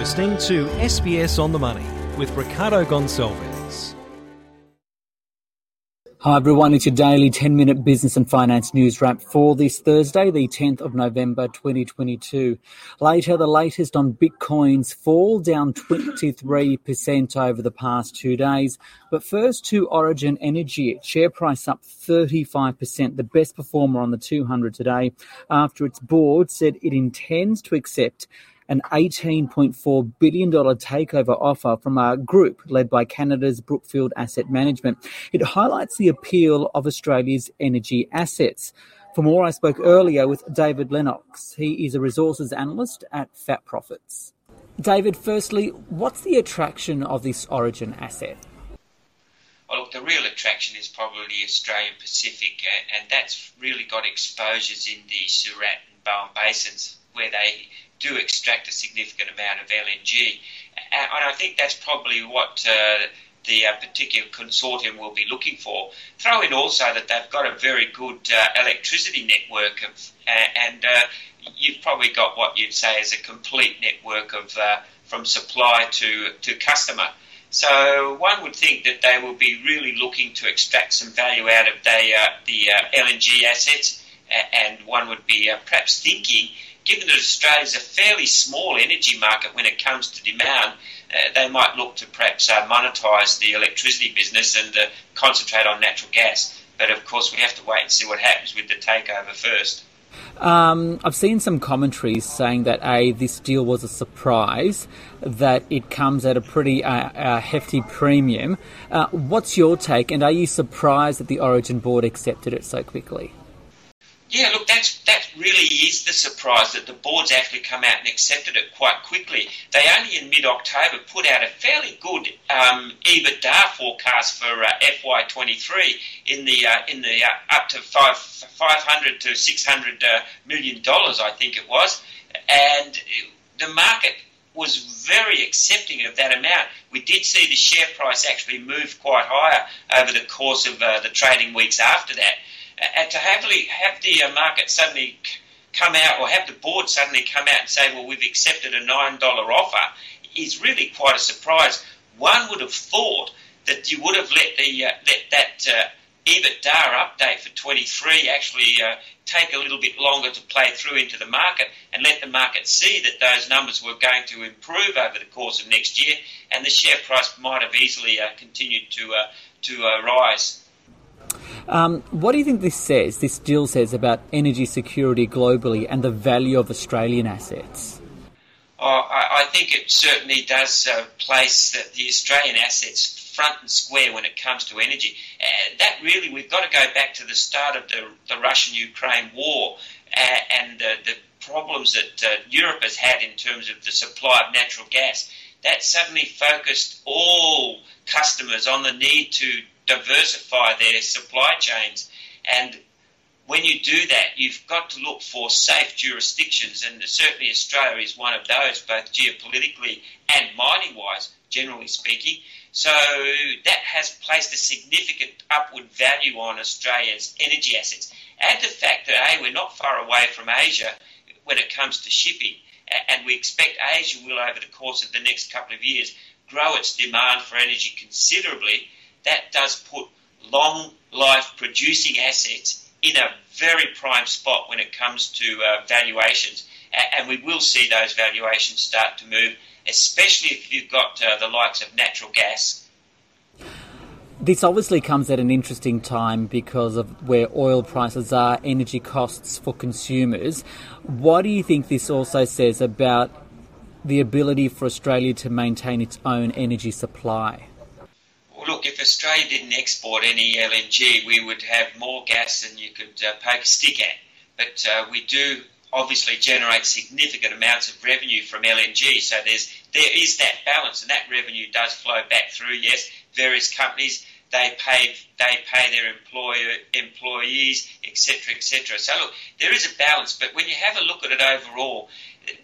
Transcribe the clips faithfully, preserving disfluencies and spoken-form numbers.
listening to S B S On The Money with Ricardo Gonçalves. Hi everyone, it's your daily ten-minute business and finance news wrap for this Thursday, the tenth of November twenty twenty-two. Later, the latest on Bitcoin's fall, down twenty-three percent over the past two days. But first to Origin Energy, its share price up thirty-five percent, the best performer on the two hundred today, after its board said it intends to accept an eighteen point four billion dollars takeover offer from a group led by Canada's Brookfield Asset Management. It highlights the appeal of Australia's energy assets. For more, I spoke earlier with David Lennox. He is a resources analyst at Fat Profits. David, firstly, what's the attraction of this Origin asset? Well, look, the real attraction is probably Australian Pacific, and, and that's really got exposures in the Surat and Bowen basins where they do extract a significant amount of L N G. And I think that's probably what uh, the uh, particular consortium will be looking for. Throw in also that they've got a very good uh, electricity network, of, uh, and uh, you've probably got what you'd say is a complete network of uh, from supply to, to customer. So one would think that they will be really looking to extract some value out of they, uh, the uh, L N G assets, and one would be uh, perhaps thinking, given that Australia's a fairly small energy market when it comes to demand, uh, they might look to perhaps uh, monetise the electricity business and uh, concentrate on natural gas. But of course, we have to wait and see what happens with the takeover first. Um, I've seen some commentaries saying that A, this deal was a surprise, that it comes at a pretty uh, uh, hefty premium. Uh, what's your take, and are you surprised that the Origin board accepted it so quickly? Yeah, look, that's that really is the surprise that the board's actually come out and accepted it quite quickly. They only in mid-October put out a fairly good um, EBITDA forecast for uh, F Y twenty-three in the uh, in the uh, up to five five hundred to six hundred uh, million dollars, I think it was, and the market was very accepting of that amount. We did see the share price actually move quite higher over the course of uh, the trading weeks after that. And to have the market suddenly come out, or have the board suddenly come out and say, well, we've accepted a nine dollar offer, is really quite a surprise. One would have thought that you would have let the uh, let that uh, EBITDA update for twenty-three actually uh, take a little bit longer to play through into the market, and let the market see that those numbers were going to improve over the course of next year, and the share price might have easily uh, continued to, uh, to uh, rise. Um, what do you think this says, this deal says about energy security globally and the value of Australian assets? Oh, I, I think it certainly does uh, place the, the Australian assets front and square when it comes to energy. Uh, that really, we've got to go back to the start of the, the Russian-Ukraine war uh, and uh, the problems that uh, Europe has had in terms of the supply of natural gas. That suddenly focused all customers on the need to diversify their supply chains, and when you do that, you've got to look for safe jurisdictions, and certainly Australia is one of those, both geopolitically and mining-wise, generally speaking. So that has placed a significant upward value on Australia's energy assets, and the fact that, hey, we're not far away from Asia when it comes to shipping, and we expect Asia will, over the course of the next couple of years, grow its demand for energy considerably. That does put long-life producing assets in a very prime spot when it comes to uh, valuations, and we will see those valuations start to move, especially if you've got uh, the likes of natural gas. This obviously comes at an interesting time because of where oil prices are, energy costs for consumers. What do you think this also says about the ability for Australia to maintain its own energy supply? Look, if Australia didn't export any L N G, we would have more gas than you could uh, poke a stick at. But uh, we do obviously generate significant amounts of revenue from L N G, so there's there is that balance, and that revenue does flow back through. Yes, various companies they pay they pay their employer employees, et cetera, et cetera. So look, there is a balance, but when you have a look at it overall,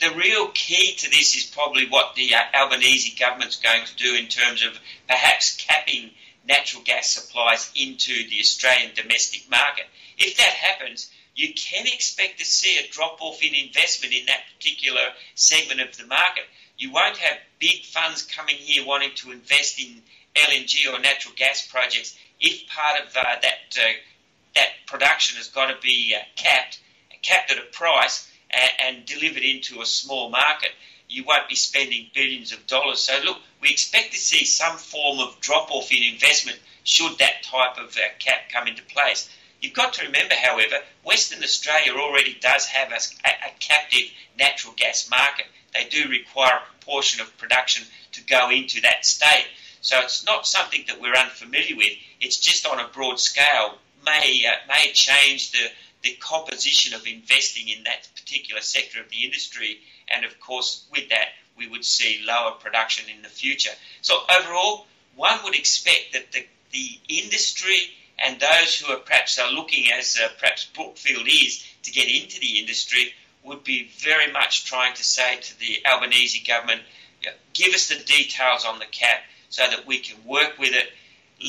the real key to this is probably what the uh, Albanese government's going to do in terms of perhaps capping natural gas supplies into the Australian domestic market. If that happens, you can expect to see a drop-off in investment in that particular segment of the market. You won't have big funds coming here wanting to invest in L N G or natural gas projects if part of uh, that uh, that production has got to be uh, capped, capped at a price and, and delivered into a small market. You won't be spending billions of dollars. So look, we expect to see some form of drop-off in investment should that type of uh, cap come into place. You've got to remember, however, Western Australia already does have a, a captive natural gas market. They do require a proportion of production to go into that state. So it's not something that we're unfamiliar with. It's just on a broad scale may uh, may change the, the composition of investing in that particular sector of the industry. And, of course, with that, we would see lower production in the future. So overall, one would expect that the, the industry and those who are perhaps are looking, as uh, perhaps Brookfield is, to get into the industry would be very much trying to say to the Albanese government, give us the details on the cap so that we can work with it.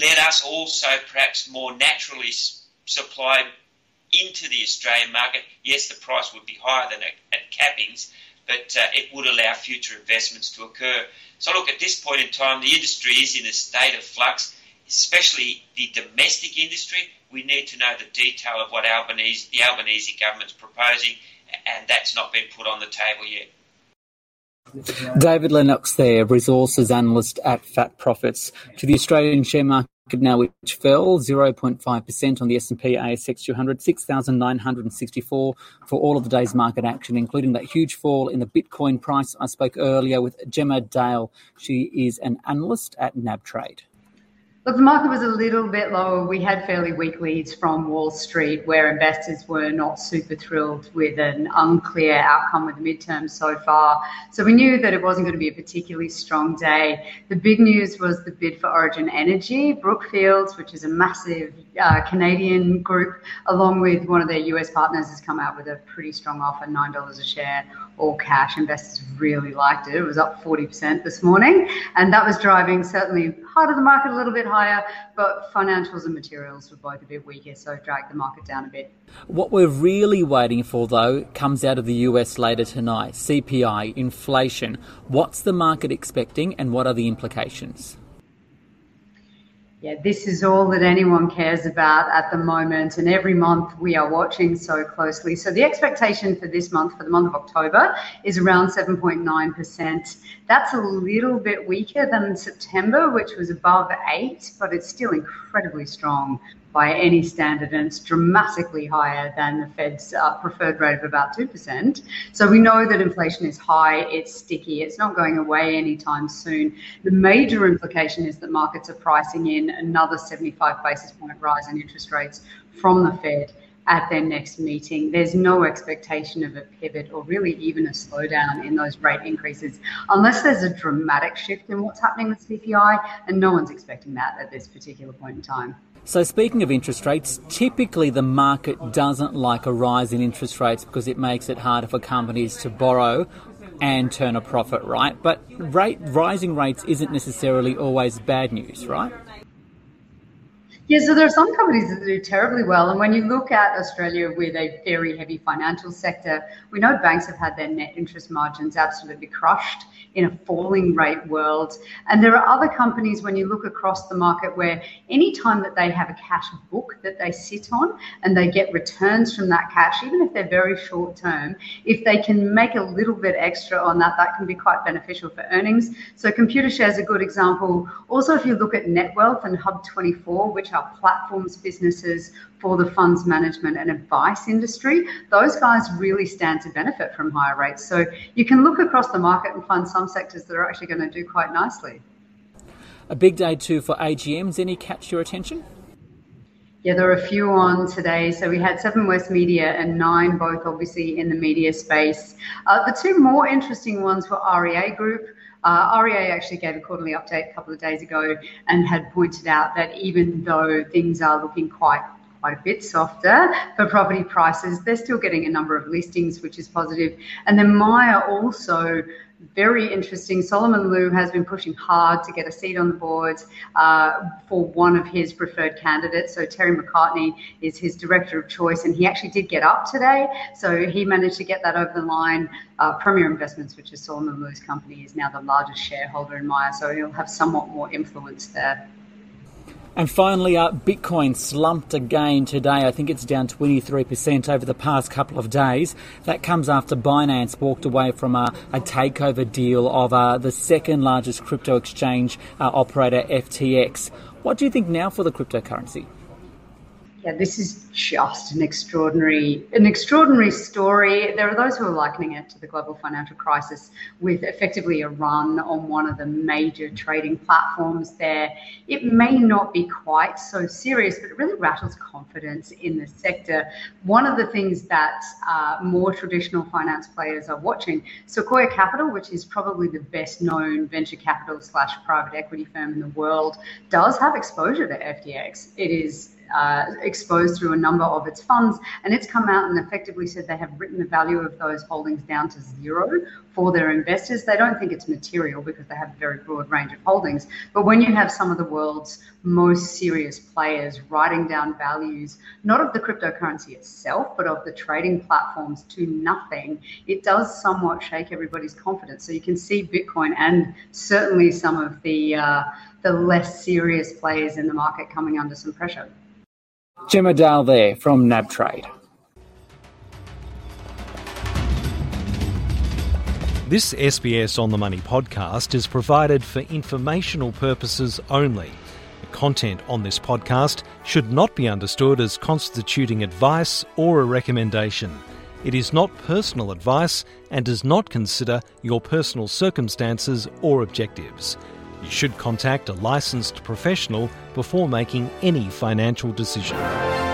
Let us also perhaps more naturally supply into the Australian market. Yes, the price would be higher than at, at cappings, but uh, it would allow future investments to occur. So look, at this point in time, the industry is in a state of flux, especially the domestic industry. We need to know the detail of what Albanese, the Albanese government's proposing, and that's not been put on the table yet. David Lennox there, resources analyst at Fat Profits. To the Australian share market now, which fell zero point five percent on the S and P A S X two hundred, six thousand nine hundred sixty-four for all of the day's market action, including that huge fall in the Bitcoin price. I spoke earlier with Gemma Dale. She is an analyst at Nabtrade. Look, the market was a little bit lower. We had fairly weak leads from Wall Street where investors were not super thrilled with an unclear outcome with the midterms so far. So we knew that it wasn't going to be a particularly strong day. The big news was the bid for Origin Energy. Brookfield, which is a massive uh, Canadian group, along with one of their U S partners, has come out with a pretty strong offer, nine dollars a share, all cash. Investors really liked it. It was up forty percent this morning, and that was driving certainly part of the market a little bit higher. Higher, but financials and materials were both a bit weaker, so dragged the market down a bit. What we're really waiting for, though, comes out of the U S later tonight, C P I, inflation. What's the market expecting and what are the implications? Yeah, this is all that anyone cares about at the moment, and every month we are watching so closely. So the expectation for this month, for the month of October, is around seven point nine percent. That's a little bit weaker than September, which was above eight, but it's still incredibly strong by any standard, and it's dramatically higher than the Fed's uh, preferred rate of about two percent. So we know that inflation is high, it's sticky, it's not going away anytime soon. The major implication is that markets are pricing in another seventy-five basis point rise in interest rates from the Fed at their next meeting. There's no expectation of a pivot or really even a slowdown in those rate increases, unless there's a dramatic shift in what's happening with C P I, and no one's expecting that at this particular point in time. So speaking of interest rates, typically the market doesn't like a rise in interest rates because it makes it harder for companies to borrow and turn a profit, right? But rate, rising rates isn't necessarily always bad news, right? Yeah, so there are some companies that do terribly well. And when you look at Australia with a very heavy financial sector, we know banks have had their net interest margins absolutely crushed in a falling rate world. And there are other companies, when you look across the market, where any time that they have a cash book that they sit on and they get returns from that cash, even if they're very short term, if they can make a little bit extra on that, that can be quite beneficial for earnings. So Computershare is a good example. Also, if you look at NetWealth and Hub twenty-four, which are platforms businesses for the funds management and advice industry, those guys really stand to benefit from higher rates. So you can look across the market and find some sectors that are actually going to do quite nicely. A big day too for A G Ms. Any catch your attention? Yeah, there are a few on today. So we had Seven West Media and Nine, both obviously in the media space. Uh, the two more interesting ones were R E A Group. Uh, R E A actually gave a quarterly update a couple of days ago and had pointed out that even though things are looking quite quite a bit softer for property prices. They're still getting a number of listings, which is positive. And then Myer also, very interesting. Solomon Liu has been pushing hard to get a seat on the boards uh, for one of his preferred candidates. So Terry McCartney is his director of choice, and he actually did get up today. So he managed to get that over the line. Uh, Premier Investments, which is Solomon Liu's company, is now the largest shareholder in Myer, so he'll have somewhat more influence there. And finally, uh, Bitcoin slumped again today. I think it's down twenty-three percent over the past couple of days. That comes after Binance walked away from a, a takeover deal of uh, the second largest crypto exchange uh, operator, F T X. What do you think now for the cryptocurrency? Yeah, this is just an extraordinary, an extraordinary story. There are those who are likening it to the global financial crisis, with effectively a run on one of the major trading platforms there. It may not be quite so serious, but it really rattles confidence in the sector. One of the things that uh, more traditional finance players are watching, Sequoia Capital, which is probably the best known venture capital slash private equity firm in the world, does have exposure to F T X. It is Uh, exposed through a number of its funds, and it's come out and effectively said they have written the value of those holdings down to zero for their investors. They don't think it's material because they have a very broad range of holdings, but when you have some of the world's most serious players writing down values, not of the cryptocurrency itself, but of the trading platforms to nothing, it does somewhat shake everybody's confidence. So you can see Bitcoin and certainly some of the, uh, the less serious players in the market coming under some pressure. Gemma Dale there from Nabtrade. This S B S On The Money podcast is provided for informational purposes only. The content on this podcast should not be understood as constituting advice or a recommendation. It is not personal advice and does not consider your personal circumstances or objectives. You should contact a licensed professional before making any financial decision.